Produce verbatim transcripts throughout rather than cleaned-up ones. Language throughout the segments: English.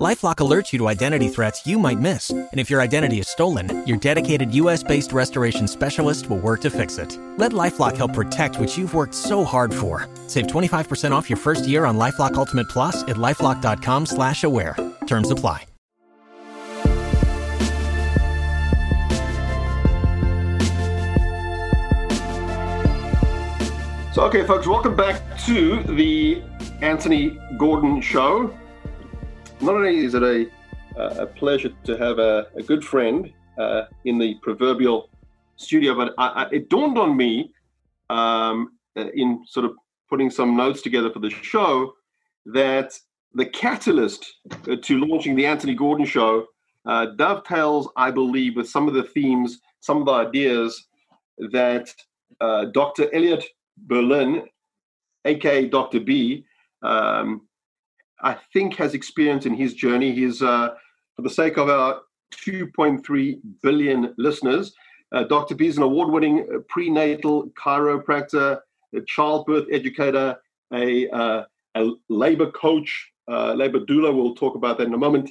LifeLock alerts you to identity threats you might miss. And if your identity is stolen, your dedicated U S based restoration specialist will work to fix it. Let LifeLock help protect what you've worked so hard for. Save twenty-five percent off your first year on LifeLock Ultimate Plus at LifeLock.com slash aware. Terms apply. So, okay, folks, welcome back to the Anthony Gordon Show. Not only is it a, uh, a pleasure to have a, a good friend uh, in the proverbial studio, but I, I, it dawned on me um, in sort of putting some notes together for the show that the catalyst to launching the Anthony Gordon Show uh, dovetails, I believe, with some of the themes, some of the ideas that uh, Doctor Elliot Berlin, a k a. Doctor B, um, I think has experienced in his journey. He's, uh, for the sake of our two point three billion listeners, uh, Doctor B is an award-winning prenatal chiropractor, a childbirth educator, a, uh, a labor coach, uh, labor doula. We'll talk about that in a moment.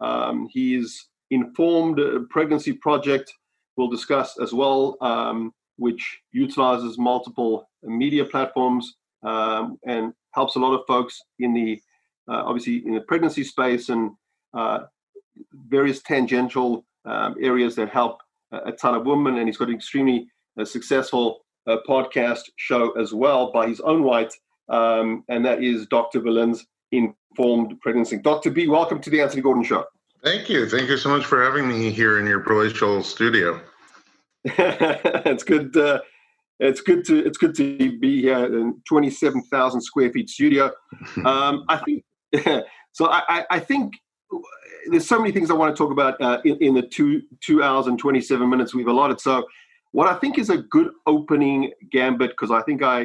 Um, he's Informed Pregnancy Project, we'll discuss as well, um, which utilizes multiple media platforms um, and helps a lot of folks in the Uh, obviously in the pregnancy space and uh, various tangential um, areas that help a, a ton of women. And he's got an extremely uh, successful uh, podcast show as well by his own right, um, and that is Doctor Berlin's Informed Pregnancy. Doctor B, welcome to the Anthony Gordon Show. Thank you. Thank you so much for having me here in your palatial studio. It's good. Uh, It's good to it's good to be here in twenty-seven thousand square feet studio. Um, I think so. I, I think there's so many things I want to talk about uh, in, in the two two hours and twenty-seven minutes we've allotted. So, what I think is a good opening gambit, because I think I,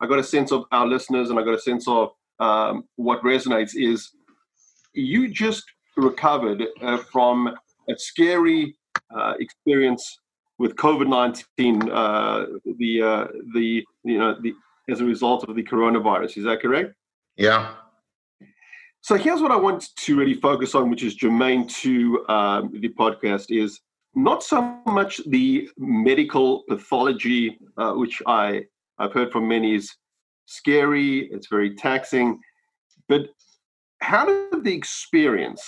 I got a sense of our listeners and I got a sense of um, what resonates, is you just recovered uh, from a scary uh, experience with COVID nineteen, uh, the uh, the you know the as a result of the coronavirus, is that correct? Yeah. So here's what I want to really focus on, which is germane to um, the podcast, is not so much the medical pathology, uh, which I I've heard from many is scary, it's very taxing, but how did the experience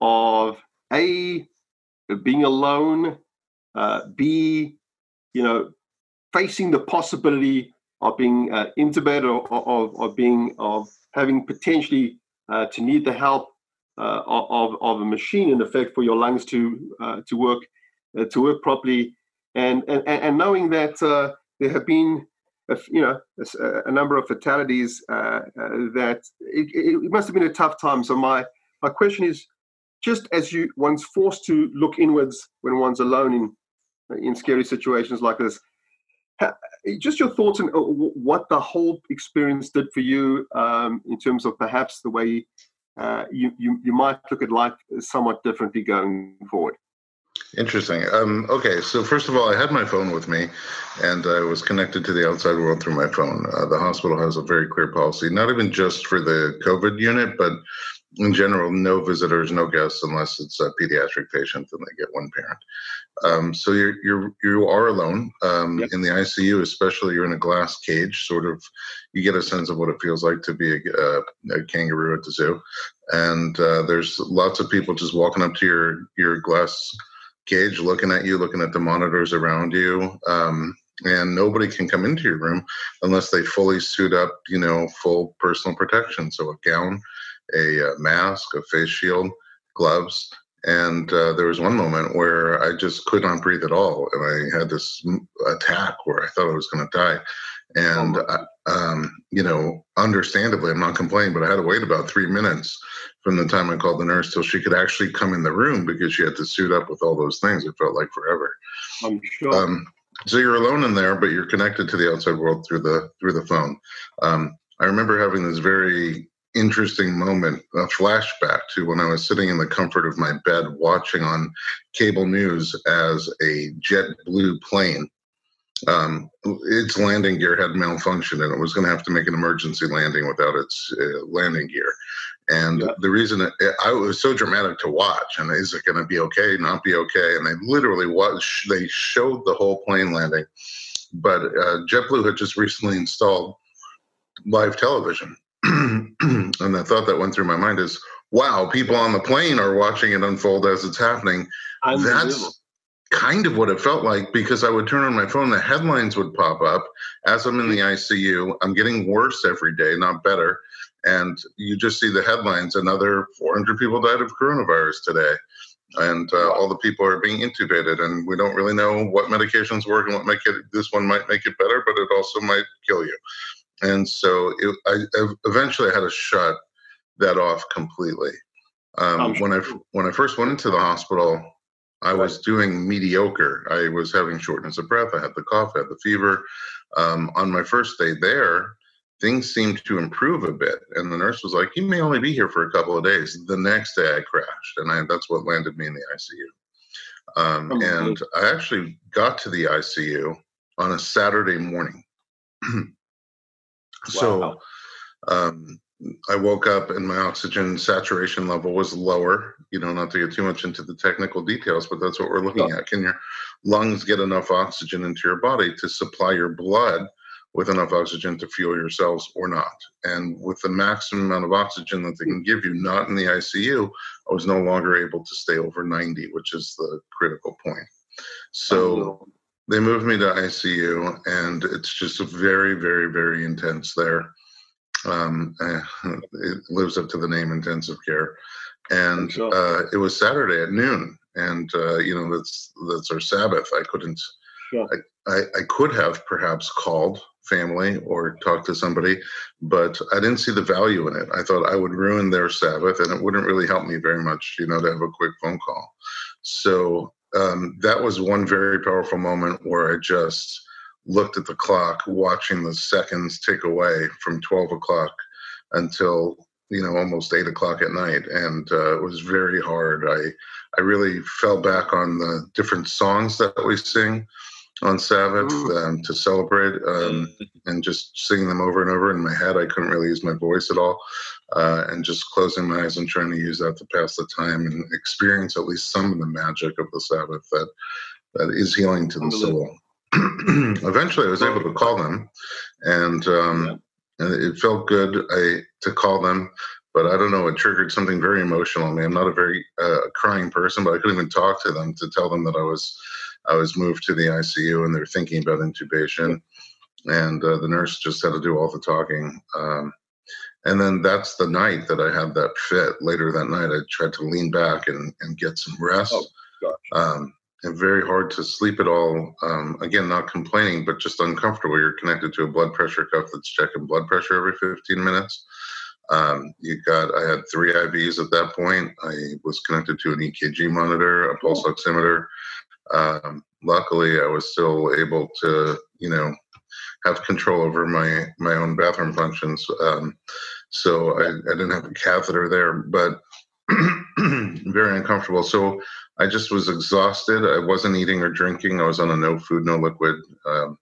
of a being alone, Uh, B, you know, facing the possibility of being uh, intubated or of of being of having potentially uh, to need the help uh, of of a machine, in effect, for your lungs to uh, to work uh, to work properly, and and, and knowing that uh, there have been a, you know a, a number of fatalities, uh, uh, that it, it must have been a tough time. So my my question is, just as you one's forced to look inwards when one's alone in in scary situations like this, just your thoughts on what the whole experience did for you, um, in terms of perhaps the way uh, you, you you might look at life somewhat differently going forward. Interesting. Um, okay, so first of all, I had my phone with me, and I was connected to the outside world through my phone. Uh, the hospital has a very clear policy, not even just for the COVID unit, but in general, no visitors, no guests, unless it's a pediatric patient, and they get one parent. Um, so you're, you're, you are alone. Um, yep. In the I C U, especially, you're in a glass cage, sort of. You get a sense of what it feels like to be a, a, a kangaroo at the zoo. And uh, there's lots of people just walking up to your, your glass cage, looking at you, looking at the monitors around you. Um, and nobody can come into your room unless they fully suit up, you know, full personal protection. So a gown, a mask, a face shield, gloves. And uh, there was one moment where I just could not breathe at all. And I had this attack where I thought I was going to die. And, oh I, um, you know, understandably, I'm not complaining, but I had to wait about three minutes from the time I called the nurse till she could actually come in the room, because she had to suit up with all those things. It felt like forever. I'm sure. Um, so you're alone in there, but you're connected to the outside world through the, through the phone. Um, I remember having this very interesting moment, a flashback to when I was sitting in the comfort of my bed watching on cable news as a JetBlue plane, um, its landing gear had malfunctioned and it was going to have to make an emergency landing without its uh, landing gear. And yeah. the reason it, I it was so dramatic to watch, and is it going to be okay, not be okay? And they literally watched, they showed the whole plane landing, but uh, JetBlue had just recently installed live television. And the thought that went through my mind is, wow, people on the plane are watching it unfold as it's happening. That's kind of what it felt like, because I would turn on my phone, the headlines would pop up as I'm in the I C U. I'm getting worse every day, not better. And you just see the headlines, another four hundred people died of coronavirus today. And uh, all the people are being intubated, and we don't really know what medications work and what make it, this one might make it better, but it also might kill you. And so it, I, I eventually I had to shut that off completely. Um, um, when I when I first went into the hospital, I right. was doing mediocre. I was having shortness of breath. I had the cough. I had the fever. Um, on my first day there, things seemed to improve a bit. And the nurse was like, you may only be here for a couple of days. The next day I crashed, and I, that's what landed me in the I C U. Um, oh, and good. I actually got to the I C U on a Saturday morning. So um, I woke up and my oxygen saturation level was lower, you know, not to get too much into the technical details, but that's what we're looking yeah. at. Can your lungs get enough oxygen into your body to supply your blood with enough oxygen to fuel your cells or not? And with the maximum amount of oxygen that they can give you, not in the I C U, I was no longer able to stay over ninety, which is the critical point. So they moved me to I C U, and it's just very, very, very intense there. Um, it lives up to the name, intensive care. And sure. uh, it was Saturday at noon, and uh, you know that's that's our Sabbath. I couldn't. Sure. I, I, I could have perhaps called family or talked to somebody, but I didn't see the value in it. I thought I would ruin their Sabbath, and it wouldn't really help me very much, you know, to have a quick phone call. So. Um, that was one very powerful moment where I just looked at the clock, watching the seconds tick away from twelve o'clock until, you know, almost eight o'clock at night. And uh, it was very hard. I, I really fell back on the different songs that we sing on Sabbath um, to celebrate um, and just singing them over and over in my head. I couldn't really use my voice at all. Uh, and just closing my eyes and trying to use that to pass the time and experience at least some of the magic of the Sabbath that that is healing to the soul. Eventually, I was able to call them, and, um, and it felt good I, to call them, but I don't know, it triggered something very emotional in me. I'm not a very uh, crying person, but I couldn't even talk to them to tell them that I was I was moved to the I C U and they're thinking about intubation, and uh, the nurse just had to do all the talking. Um, And then that's the night that I had that fit. Later that night, I tried to lean back and, and get some rest. Oh, gosh. Um, and very hard to sleep at all. Um, again, not complaining, but just uncomfortable. You're connected to a blood pressure cuff that's checking blood pressure every fifteen minutes. Um, you got, I had three I Vs at that point. I was connected to an E K G monitor, a pulse oximeter. Um, luckily, I was still able to, you know, have control over my, my own bathroom functions. Um, so I, I didn't have a catheter there, but very uncomfortable. So I just was exhausted. I wasn't eating or drinking. I was on a no food, no liquid um,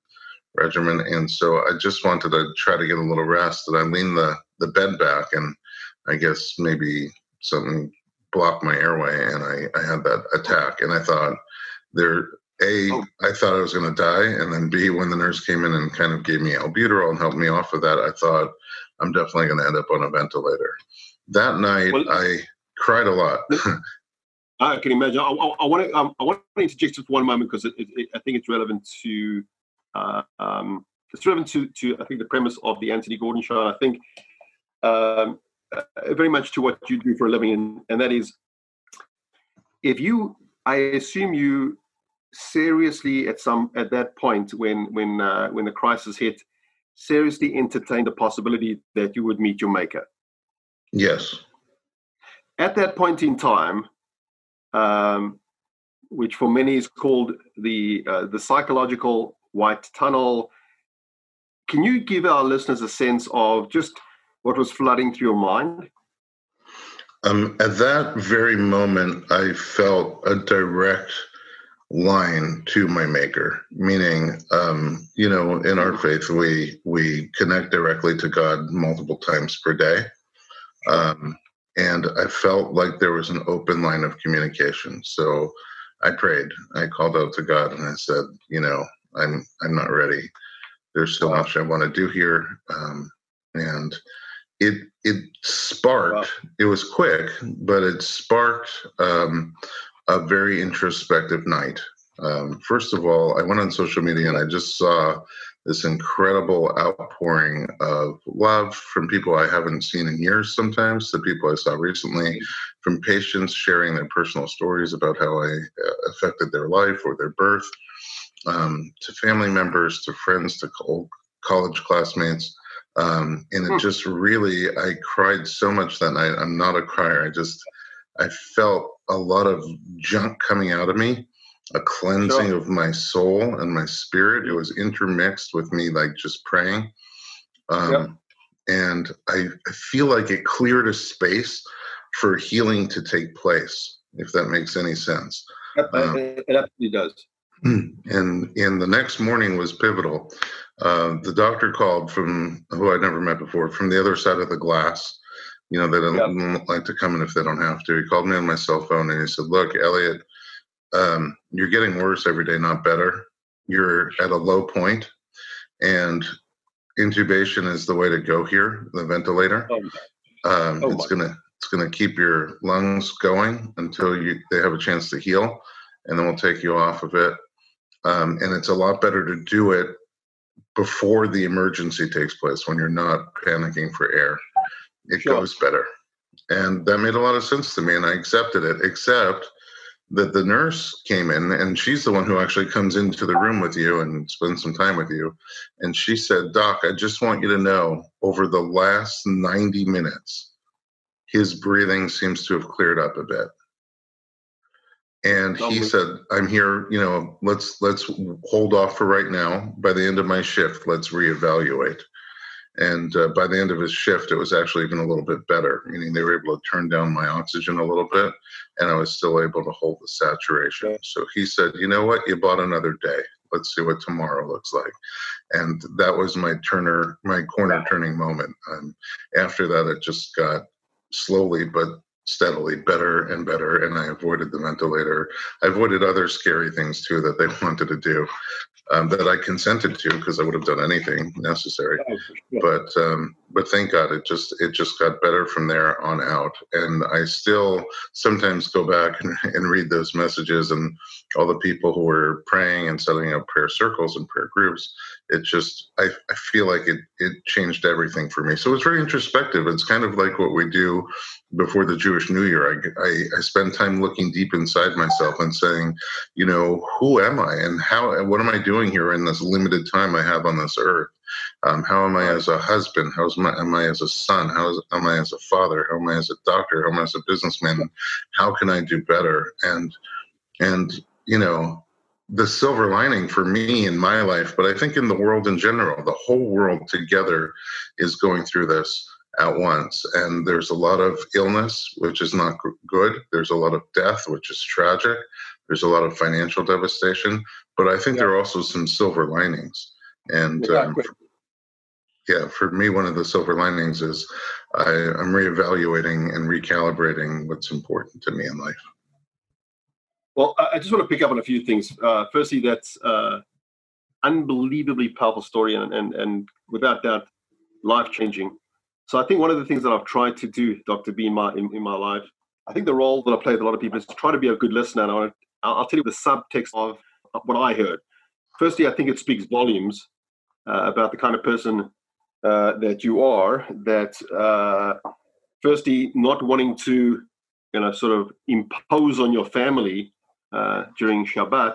regimen. And so I just wanted to try to get a little rest. And I leaned the, the bed back, and I guess maybe something blocked my airway, and I, I had that attack. And I thought there... A, I thought I was going to die, and then B, when the nurse came in and kind of gave me albuterol and helped me off of that, I thought I'm definitely going to end up on a ventilator. That night, well, I cried a lot. I can imagine. I, I, I want to um, I want to interject just one moment, because it, it, it, I think it's relevant to uh, um, it's relevant to, to I think the premise of the Anthony Gordon show. I think um, uh, very much to what you do for a living, and, and that is, if you, I assume you. seriously at some at that point when when uh, when the crisis hit, seriously entertained the possibility that you would meet your maker. Yes. At that point in time, um, which for many is called the uh, the psychological white tunnel, can you give our listeners a sense of just What was flooding through your mind? Um, at that very moment, I felt a direct line to my maker, meaning, um, you know, in our faith, we we connect directly to God multiple times per day. Um, and I felt like there was an open line of communication. So I prayed, I called out to God and I said, you know, I'm, I'm not ready. There's so much I want to do here. Um, and it, it sparked, wow. It was quick, but it sparked, um, a very introspective night. Um, first of all, I went on social media and I just saw this incredible outpouring of love from people I haven't seen in years sometimes, the people I saw recently, from patients sharing their personal stories about how I affected their life or their birth, um, to family members, to friends, to co- college classmates. Um, and it just really, I cried so much that night. I'm not a crier. I just, I felt a lot of junk coming out of me, a cleansing sure. of my soul and my spirit. It was intermixed with me, like just praying. Um, yep. And I, I feel like it cleared a space for healing to take place, if that makes any sense. Yep, um, it absolutely does. And, and the next morning was pivotal. Uh, the doctor called from, who I'd never met before, from the other side of the glass. You know, they don't yeah. like to come in if they don't have to. He called me on my cell phone and he said, look, Elliot, um, you're getting worse every day, not better. You're at a low point, and intubation is the way to go here, the ventilator. Oh. Um, oh, it's going to it's gonna keep your lungs going until you they have a chance to heal, and then we'll take you off of it. Um, and it's a lot better to do it before the emergency takes place, when you're not panicking for air. It sure. goes better. And that made a lot of sense to me, and I accepted it, except that the nurse came in, and she's the one who actually comes into the room with you and spends some time with you. And she said, Doc, I just want you to know, over the last ninety minutes, his breathing seems to have cleared up a bit. And he said, I'm here, you know, let's let's hold off for right now. By the end of my shift, let's reevaluate. And uh, by the end of his shift, it was actually even a little bit better, meaning they were able to turn down my oxygen a little bit, and I was still able to hold the saturation. Okay. So he said, you know what? You bought another day. Let's see what tomorrow looks like. And that was my turner, my corner-turning wow. moment. Um, after that, it just got slowly but steadily better and better, and I avoided the ventilator. I avoided other scary things, too, that they wanted to do. Um, that I consented to, because I would have done anything necessary. Oh, yeah. But um, but thank God it just it just got better from there on out. And I still sometimes go back and, and read those messages and all the people who were praying and setting up prayer circles and prayer groups. It just, I, I feel like it, it changed everything for me. So it's very introspective. It's kind of like what we do before the Jewish New Year. I, I, I spend time looking deep inside myself and saying, you know, who am I and how? What am I doing here in this limited time I have on this earth? Um, how am I as a husband? How is my, am I as a son? How is, am I as a father? How am I as a doctor? How am I as a businessman? How can I do better? And, and you know, the silver lining for me in my life, but I think in the world in general, the whole world together is going through this at once. And there's a lot of illness, which is not good. There's a lot of death, which is tragic. There's a lot of financial devastation, but I think yeah. there are also some silver linings. And um, yeah, for me, one of the silver linings is I, I'm reevaluating and recalibrating what's important to me in life. Well, I just want to pick up on a few things. Uh, firstly, that's an uh, unbelievably powerful story and, and, and without doubt, life-changing. So I think one of the things that I've tried to do, Doctor B, in my, in, in my life, I think the role that I play with a lot of people is to try to be a good listener. And I want to, I'll tell you the subtext of what I heard. Firstly, I think it speaks volumes uh, about the kind of person uh, that you are, that uh, firstly, not wanting to, you know, sort of impose on your family uh, during Shabbat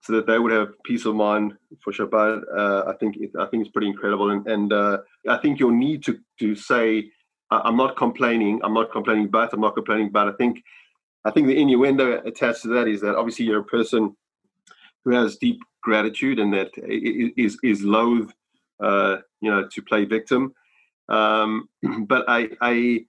so that they would have peace of mind for Shabbat. Uh, I think it, I think it's pretty incredible. And, and uh, I think your need to, to say, I'm not complaining, I'm not complaining about, I'm not complaining about, I think, I think the innuendo attached to that is that obviously you're a person who has deep gratitude and that is is loath, uh, you know, to play victim. Um, but I, I,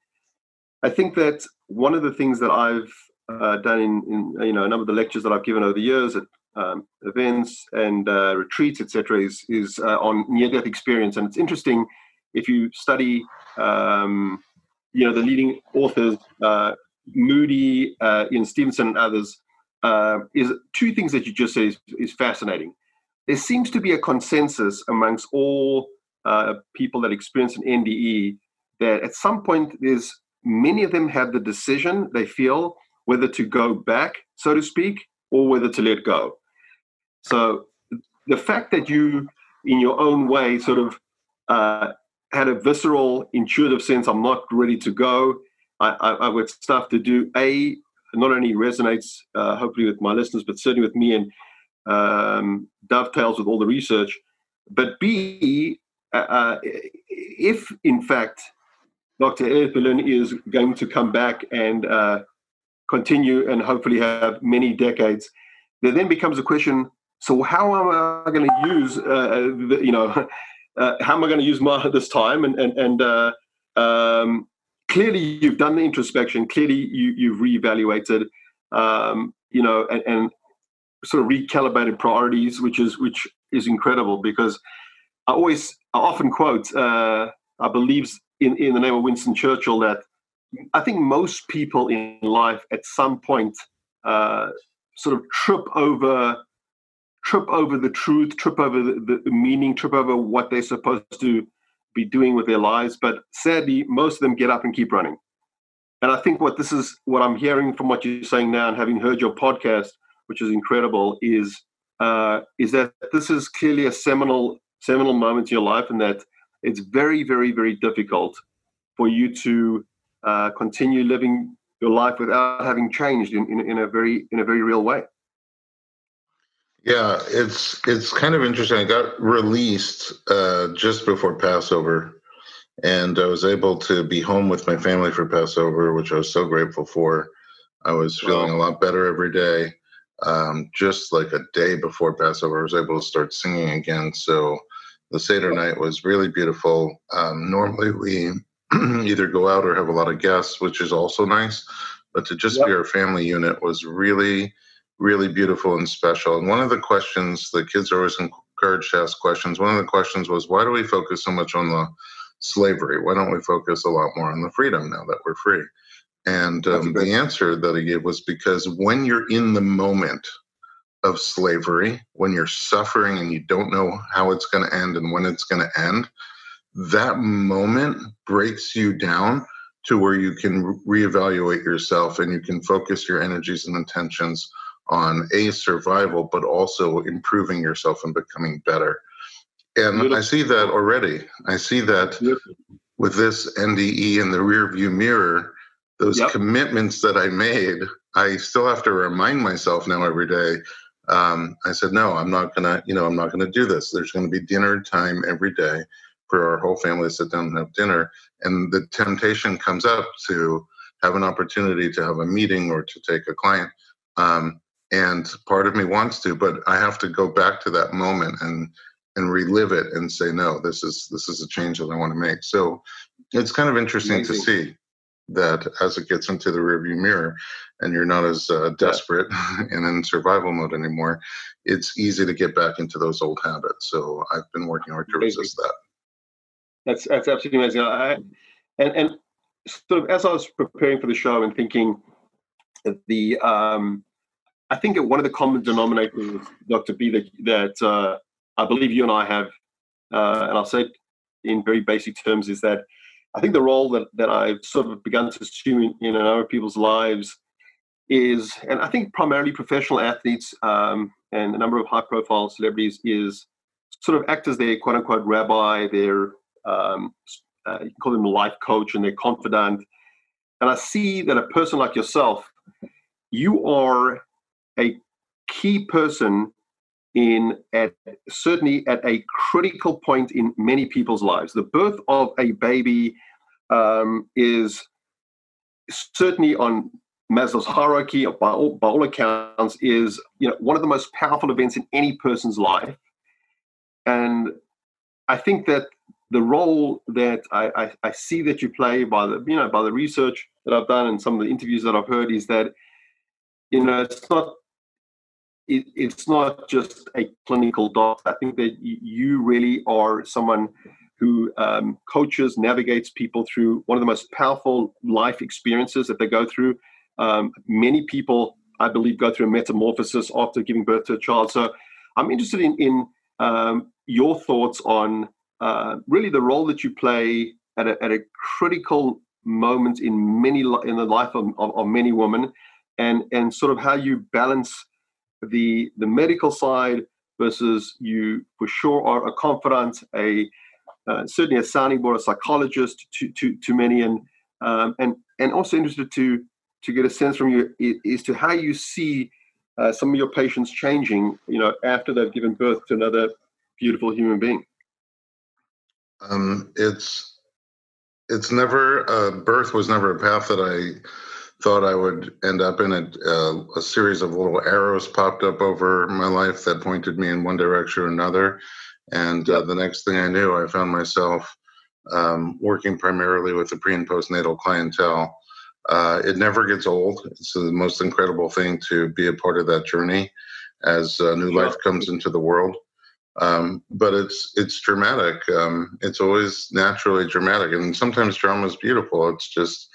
I think that one of the things that I've uh, done in, in, you know, a number of the lectures that I've given over the years at um, events and uh, retreats, et cetera, is, is uh, on near-death experience. And it's interesting, if you study, um, you know, the leading authors, uh, Moody, uh, Ian Stevenson, and others, uh, is two things that you just said is, is fascinating. There seems to be a consensus amongst all uh, people that experience an N D E that at some point there's many of them have the decision they feel whether to go back, so to speak, or whether to let go. So the fact that you, in your own way, sort of uh, had a visceral, intuitive sense, I'm not ready to go, I, I, I've got stuff to do, A, not only resonates uh, hopefully with my listeners, but certainly with me, and um, dovetails with all the research. But B, uh, if in fact Doctor Elliot Berlin is going to come back and uh, continue and hopefully have many decades, there then becomes a question, so how am I going to use, uh, the, you know, uh, how am I going to use my this time? And, and, and uh, um, clearly you've done the introspection, clearly you, you've reevaluated, um, you know, and, and sort of recalibrated priorities, which is, which is incredible, because I always, I often quote, uh, I believe, In, in the name of Winston Churchill, that I think most people in life at some point uh, sort of trip over, trip over the truth, trip over the, the meaning, trip over what they're supposed to be doing with their lives. But sadly, most of them get up and keep running. And I think what this is, what I'm hearing from what you're saying now, and having heard your podcast, which is incredible, is uh, is that this is clearly a seminal seminal moment in your life, and that it's very, very, very difficult for you to uh, continue living your life without having changed in, in, in a very, in a very real way. Yeah, it's it's kind of interesting. I got released uh, just before Passover, and I was able to be home with my family for Passover, which I was so grateful for. I was feeling wow. a lot better every day. Um, just like a day before Passover, I was able to start singing again. So the Seder night was really beautiful. Um, normally we either go out or have a lot of guests, which is also nice, but to just yep. be our family unit was really, really beautiful and special. And one of the questions, the kids are always encouraged to ask questions. One of the questions was, why do we focus so much on the slavery? Why don't we focus a lot more on the freedom now that we're free? And um, the answer that I gave was because when you're in the moment of slavery, when you're suffering and you don't know how it's going to end and when it's going to end, that moment breaks you down to where you can reevaluate yourself and you can focus your energies and intentions on a survival, but also improving yourself and becoming better. And Beautiful. I see that already. I see that Beautiful. With this N D E in the rearview mirror, those yep. commitments that I made, I still have to remind myself now every day. Um, I said, no, I'm not going to, you know, I'm not going to do this. There's going to be dinner time every day for our whole family to sit down and have dinner. And the temptation comes up to have an opportunity to have a meeting or to take a client. Um, and part of me wants to, but I have to go back to that moment and, and relive it and say, no, this is, this is a change that I want to make. So it's kind of interesting Amazing. To see that as it gets into the rearview mirror and you're not as uh, desperate and in survival mode anymore, it's easy to get back into those old habits. So I've been working hard to resist that. That's that's absolutely amazing. I, and, and sort of as I was preparing for the show and thinking, the um, I think one of the common denominators, Doctor B, that, that uh, I believe you and I have, uh, and I'll say it in very basic terms, is that I think the role that, that I've sort of begun to assume in, in other people's lives is, and I think primarily professional athletes um, and a number of high-profile celebrities, is sort of act as their quote-unquote rabbi, their, um, uh, you can call them life coach, and their confidant. And I see that a person like yourself, you are a key person in at certainly at a critical point in many people's lives. The birth of a baby um, is certainly on Maslow's hierarchy, by all, by all accounts, is you know one of the most powerful events in any person's life. And I think that the role that I, I, I see that you play by the, you know, by the research that I've done and some of the interviews that I've heard is that, you know, it's not, it, it's not just a clinical doctor. I think that you really are someone who um, coaches, navigates people through one of the most powerful life experiences that they go through. Um, many people, I believe, go through a metamorphosis after giving birth to a child. So I'm interested in, in um, your thoughts on uh, really the role that you play at a, at a critical moment in many in the life of, of, of many women, and and sort of how you balance the the medical side versus you for sure are a confidant, a uh, certainly a sounding board, a psychologist to to to many, and um, and and also interested to to get a sense from you is to how you see uh, some of your patients changing, you know, after they've given birth to another beautiful human being. Um, it's it's never uh, birth was never a path that I thought I would end up in. It uh, a series of little arrows popped up over my life that pointed me in one direction or another, and uh, the next thing I knew, I found myself um, working primarily with the pre and postnatal clientele. Uh, it never gets old. It's the most incredible thing to be a part of that journey as uh, new life comes into the world. Um, but it's it's dramatic. Um, it's always naturally dramatic. And sometimes drama is beautiful. It's just,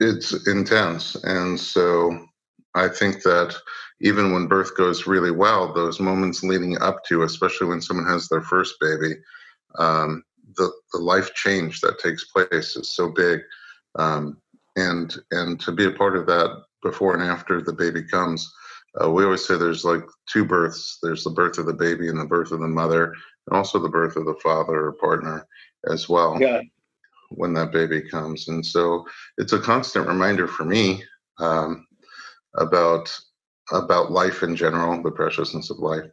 it's intense. And so I think that even when birth goes really well, those moments leading up to, especially when someone has their first baby, um, the, the life change that takes place is so big. Um, And and to be a part of that before and after the baby comes, uh, we always say there's like two births. There's the birth of the baby and the birth of the mother, and also the birth of the father or partner as well. Yeah. When that baby comes. And so it's a constant reminder for me um, about about life in general, the preciousness of life.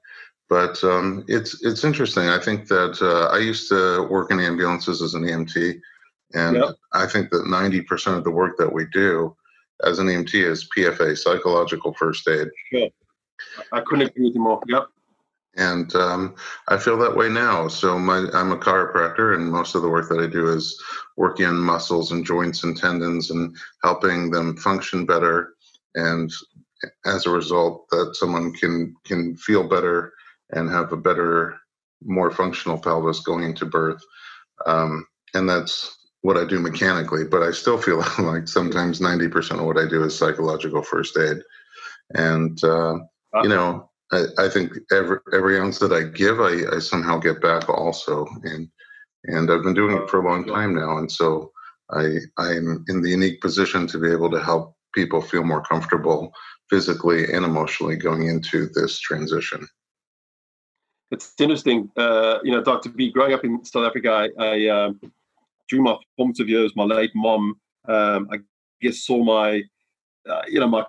But um, it's it's interesting. I think that uh, I used to work in ambulances as an E M T. And yep. I think that ninety percent of the work that we do as an E M T is P F A, psychological first aid. Sure. I couldn't agree with you more. Yep. And um, I feel that way now. So my, I'm a chiropractor, and most of the work that I do is working on muscles and joints and tendons and helping them function better. And as a result, that someone can can feel better and have a better, more functional pelvis going into birth. Um, and that's what I do mechanically, but I still feel like sometimes ninety percent of what I do is psychological first aid. And, uh, wow. you know, I, I think every, every ounce that I give, I, I somehow get back also. And, and I've been doing it for a long time now. And so I, I'm in the unique position to be able to help people feel more comfortable physically and emotionally going into this transition. It's interesting. Uh, you know, Doctor B, growing up in South Africa, I, I um, during my formative years, my late mom, um, I guess, saw my, uh, you know, my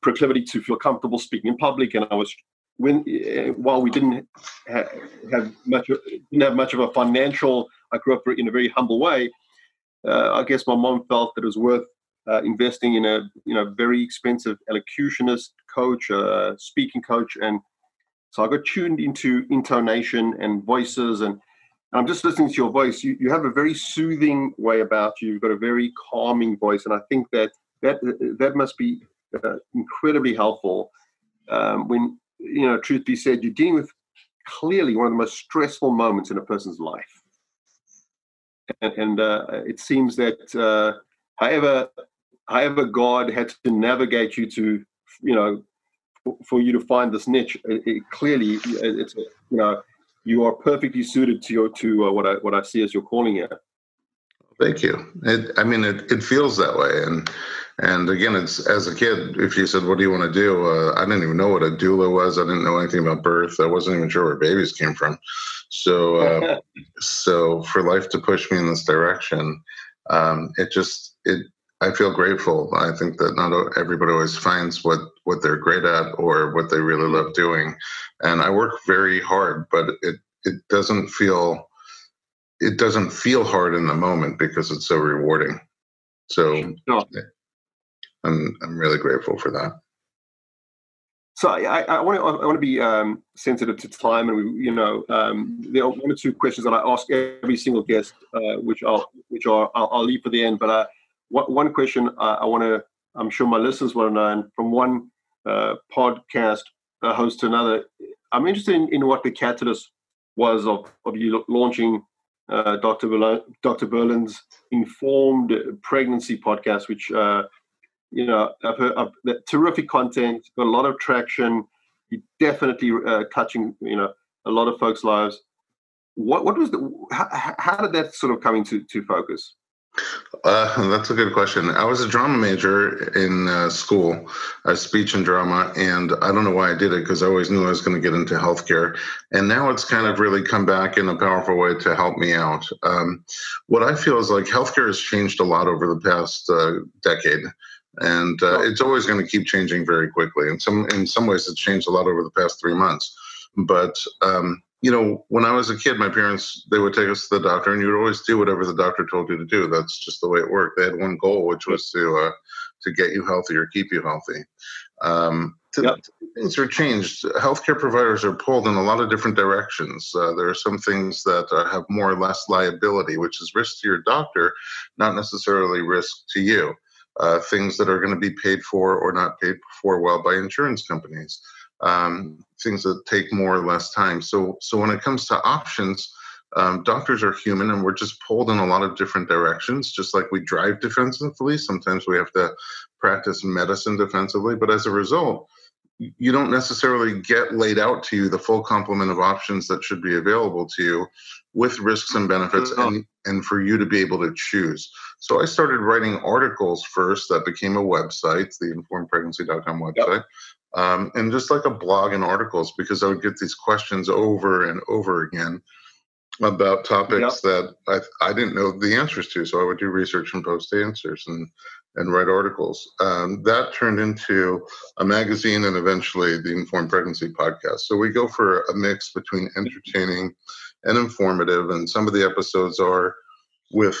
proclivity to feel comfortable speaking in public, and I was, when uh, while we didn't ha- have much, of, didn't have much of a financial. I grew up in a very humble way. Uh, I guess my mom felt that it was worth uh, investing in a, you know, very expensive elocutionist coach, uh, speaking coach, and so I got tuned into intonation and voices and. I'm just listening to your voice. You you have a very soothing way about you. You've got a very calming voice, and I think that that that must be uh, incredibly helpful. Um, when you know, truth be said, you're dealing with clearly one of the most stressful moments in a person's life, and, and uh, it seems that uh, however however God had to navigate you to you know for, for you to find this niche. It, it clearly, it's you know. You are perfectly suited to your to uh, what I what I see as your calling here. Thank you. It, I mean, it, it feels that way, and and again, it's as a kid. If you said, "What do you want to do?" Uh, I didn't even know what a doula was. I didn't know anything about birth. I wasn't even sure where babies came from. So, uh, so for life to push me in this direction, um, it just it. I feel grateful. I think that not everybody always finds what, what they're great at or what they really love doing. And I work very hard, but it, it doesn't feel, it doesn't feel hard in the moment because it's so rewarding. So no. I'm, I'm really grateful for that. So I, I want to I want to be um, sensitive to time, and we, you know, um, there are one or two questions that I ask every single guest, uh, which I'll which are I'll, I'll leave for the end. But I, one question I, I want to, I'm sure my listeners will know, and from one uh, podcast host to another, I'm interested in, in what the catalyst was of of you launching uh, Doctor Berlin, Doctor Berlin's Informed Pregnancy Podcast, which. Uh, You know, I've heard, I've, terrific content, got a lot of traction. You're definitely uh, touching, you know, a lot of folks' lives. What what was the? How, how did that sort of come into to focus? Uh, that's a good question. I was a drama major in uh, school, uh, speech and drama, and I don't know why I did it because I always knew I was going to get into healthcare. And now it's kind of really come back in a powerful way to help me out. Um, what I feel is like healthcare has changed a lot over the past uh, decade. And uh, it's always going to keep changing very quickly. And some, in some ways, it's changed a lot over the past three months. But, um, you know, when I was a kid, my parents, they would take us to the doctor, and you would always do whatever the doctor told you to do. That's just the way it worked. They had one goal, which was to uh, to get you healthy or keep you healthy. Um, to, yep. Things are changed. Healthcare providers are pulled in a lot of different directions. Uh, there are some things that uh, have more or less liability, which is risk to your doctor, not necessarily risk to you. Uh, things that are going to be paid for or not paid for well by insurance companies, um, things that take more or less time. So so when it comes to options, um, doctors are human, and we're just pulled in a lot of different directions, just like we drive defensively. Sometimes we have to practice medicine defensively. But as a result, you don't necessarily get laid out to you the full complement of options that should be available to you with risks and benefits and, and for you to be able to choose. So I started writing articles first that became a website, the informed pregnancy dot com website, yep. um, and just like a blog and articles, because I would get these questions over and over again about topics yep. that I, I didn't know the answers to. So I would do research and post answers and and write articles. Um, that turned into a magazine and eventually the Informed Pregnancy Podcast. So we go for a mix between entertaining and informative, and some of the episodes are with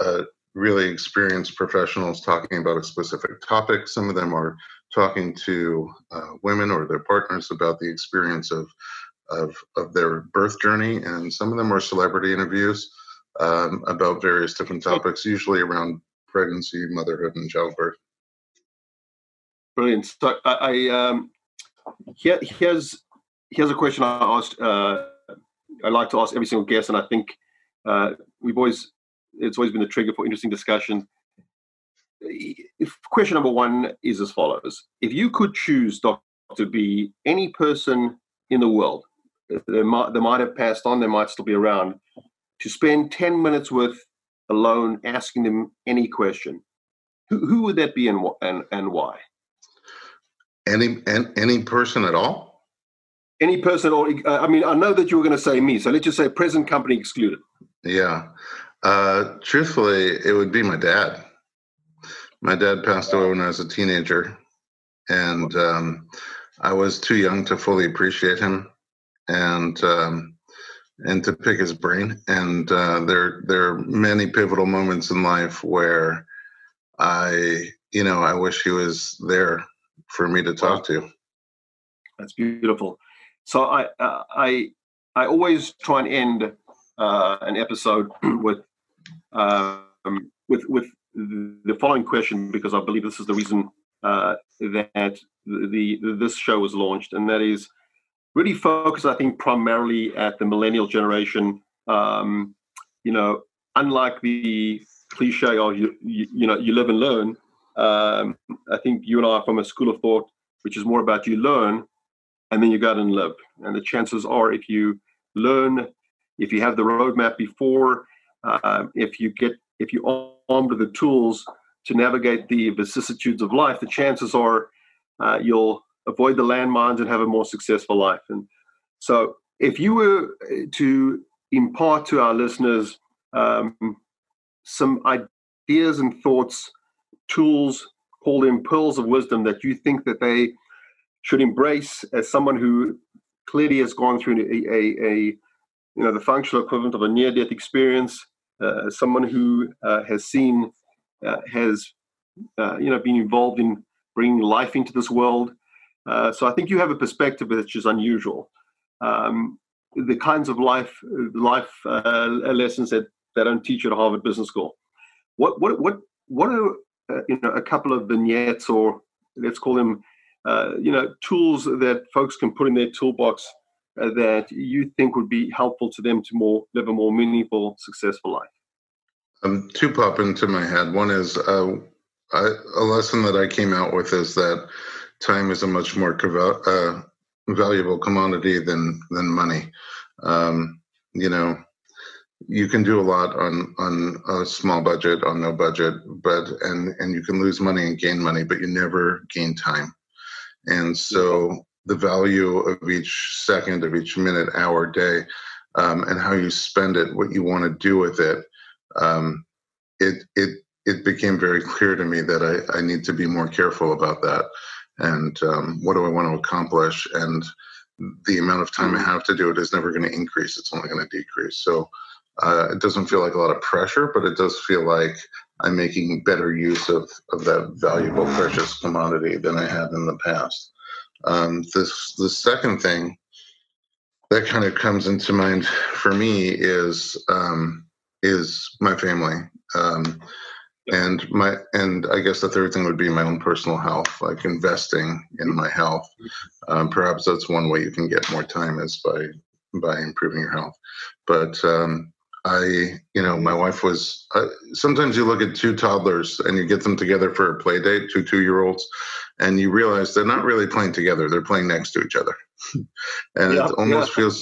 uh, really experienced professionals talking about a specific topic. Some of them are talking to uh, women or their partners about the experience of, of, of their birth journey, and some of them are celebrity interviews um, about various different topics, usually around pregnancy, motherhood, and childbirth. Brilliant. So I, I um, here, here's here's a question I asked. Uh, I like to ask every single guest, and I think uh, we've always it's always been a trigger for interesting discussions. If question number one is as follows: if you could choose, Doctor, to be any person in the world, they might they might have passed on, they might still be around, to spend ten minutes with. Alone, asking them any question, who who would that be and wh- and and why? Any and any person at all? Any person, or uh, I mean, I know that you were going to say me, so let's just say present company excluded. Yeah, uh, truthfully, it would be my dad. My dad passed away when I was a teenager, and um, I was too young to fully appreciate him, and. Um, and to pick his brain. And uh, there there are many pivotal moments in life where I, you know, I wish he was there for me to talk to. That's beautiful. So I uh, I I always try and end uh, an episode with um, with with the following question, because I believe this is the reason uh, that the, the this show was launched, and that is, really focus, I think, primarily at the millennial generation. Um, you know, unlike the cliche of you, you, you know, you live and learn. Um, I think you and I are from a school of thought which is more about you learn, and then you go out and live. And the chances are, if you learn, if you have the roadmap before, uh, if you get, if you are armed with the tools to navigate the vicissitudes of life, the chances are uh, you'll avoid the landmines and have a more successful life. And so if you were to impart to our listeners um, some ideas and thoughts, tools, call them pearls of wisdom, that you think that they should embrace as someone who clearly has gone through a, a, a you know, the functional equivalent of a near-death experience, uh, someone who uh, has seen, uh, has, uh, you know, been involved in bringing life into this world, Uh, so I think you have a perspective which is unusual. Um, the kinds of life life uh, lessons that they don't teach at Harvard Business School. What what what what are uh, you know a couple of vignettes, or let's call them uh, you know tools that folks can put in their toolbox uh, that you think would be helpful to them to more live a more meaningful, successful life? Um, two pop into my head. One is uh, I, a lesson that I came out with is that time is a much more uh, valuable commodity than than money. Um, you know, you can do a lot on on a small budget, on no budget, but and and you can lose money and gain money, but you never gain time. And so the value of each second, of each minute, hour, day, um, and how you spend it, what you want to do with it, um, it it it became very clear to me that I I need to be more careful about that. And um, what do I want to accomplish? And the amount of time I have to do it is never going to increase. It's only going to decrease. So uh, it doesn't feel like a lot of pressure, but it does feel like I'm making better use of, of that valuable, precious commodity than I had in the past. Um, this, the second thing that kind of comes into mind for me is um, is my family. Um, And my and I guess the third thing would be my own personal health, like investing in my health. Um, perhaps that's one way you can get more time is by by improving your health. But um, I, you know, my wife was. Uh, sometimes you look at two toddlers and you get them together for a play date, two two-year-olds, and you realize they're not really playing together; they're playing next to each other, and yeah, it almost yeah. feels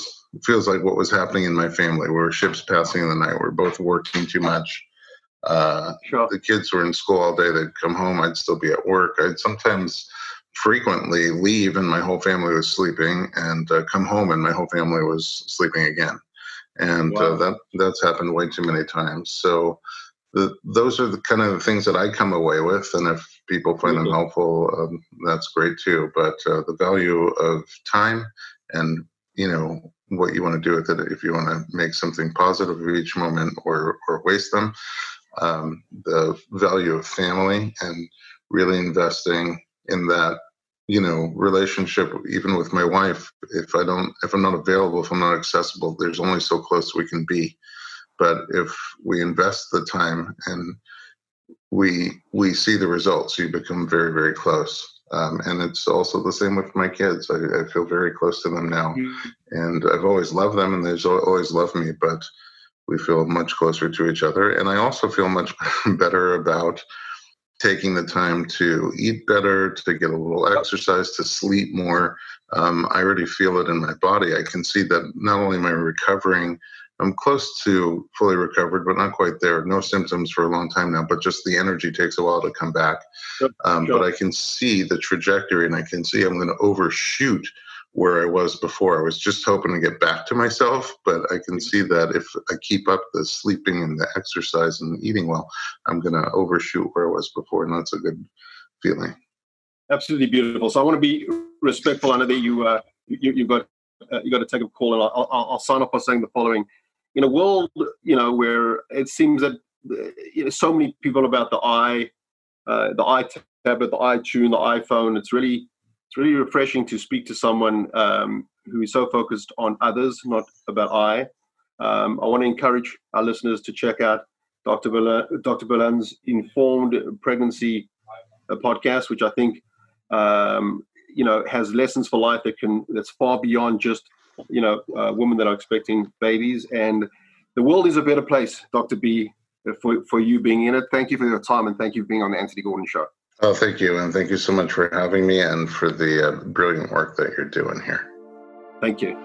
feels like what was happening in my family. We were ships passing in the night. We we're both working too much. Uh, sure. The kids were in school all day. They'd come home. I'd still be at work. I'd sometimes frequently leave and my whole family was sleeping and uh, come home and my whole family was sleeping again. And wow. uh, that that's happened way too many times. So the, those are the kind of the things that I come away with. And if people find mm-hmm. them helpful, um, that's great too. But uh, the value of time and, you know, what you want to do with it, if you want to make something positive of each moment or, or waste them. Um, the value of family and really investing in that, you know, relationship, even with my wife. If I don't, if I'm not available, if I'm not accessible, there's only so close we can be. But if we invest the time and we, we see the results, you become very, very close. Um, and it's also the same with my kids. I, I feel very close to them now mm-hmm. and I've always loved them and they've always loved me, but we feel much closer to each other. And I also feel much better about taking the time to eat better, to get a little exercise, to sleep more. Um, I already feel it in my body. I can see that not only am I recovering, I'm close to fully recovered, but not quite there. No symptoms for a long time now, but just the energy takes a while to come back. Um, sure. But I can see the trajectory and I can see I'm going to overshoot where I was before. I was just hoping to get back to myself, but I can see that if I keep up the sleeping and the exercise and eating well, I'm going to overshoot where I was before, and that's a good feeling. Absolutely beautiful. So I want to be respectful. I know that you, uh, you you've got uh, you got to take a call, and I'll, I'll, I'll sign off by saying the following: in a world, you know, where it seems that you know, so many people about the eye, uh, the eye tablet, the iTunes, the iPhone, it's really It's really refreshing to speak to someone um, who is so focused on others, not about I. Um, I want to encourage our listeners to check out Doctor Berlin's Informed Pregnancy Podcast, which I think um, you know has lessons for life that can that's far beyond just you know uh, women that are expecting babies. And the world is a better place, Doctor B, for for you being in it. Thank you for your time, and thank you for being on the Anthony Gordon Show. Oh, thank you. And thank you so much for having me and for the uh, brilliant work that you're doing here. Thank you.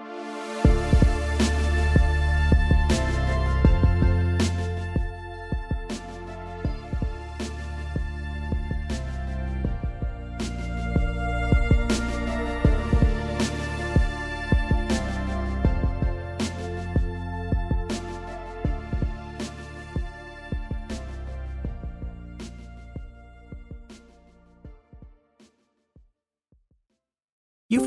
You've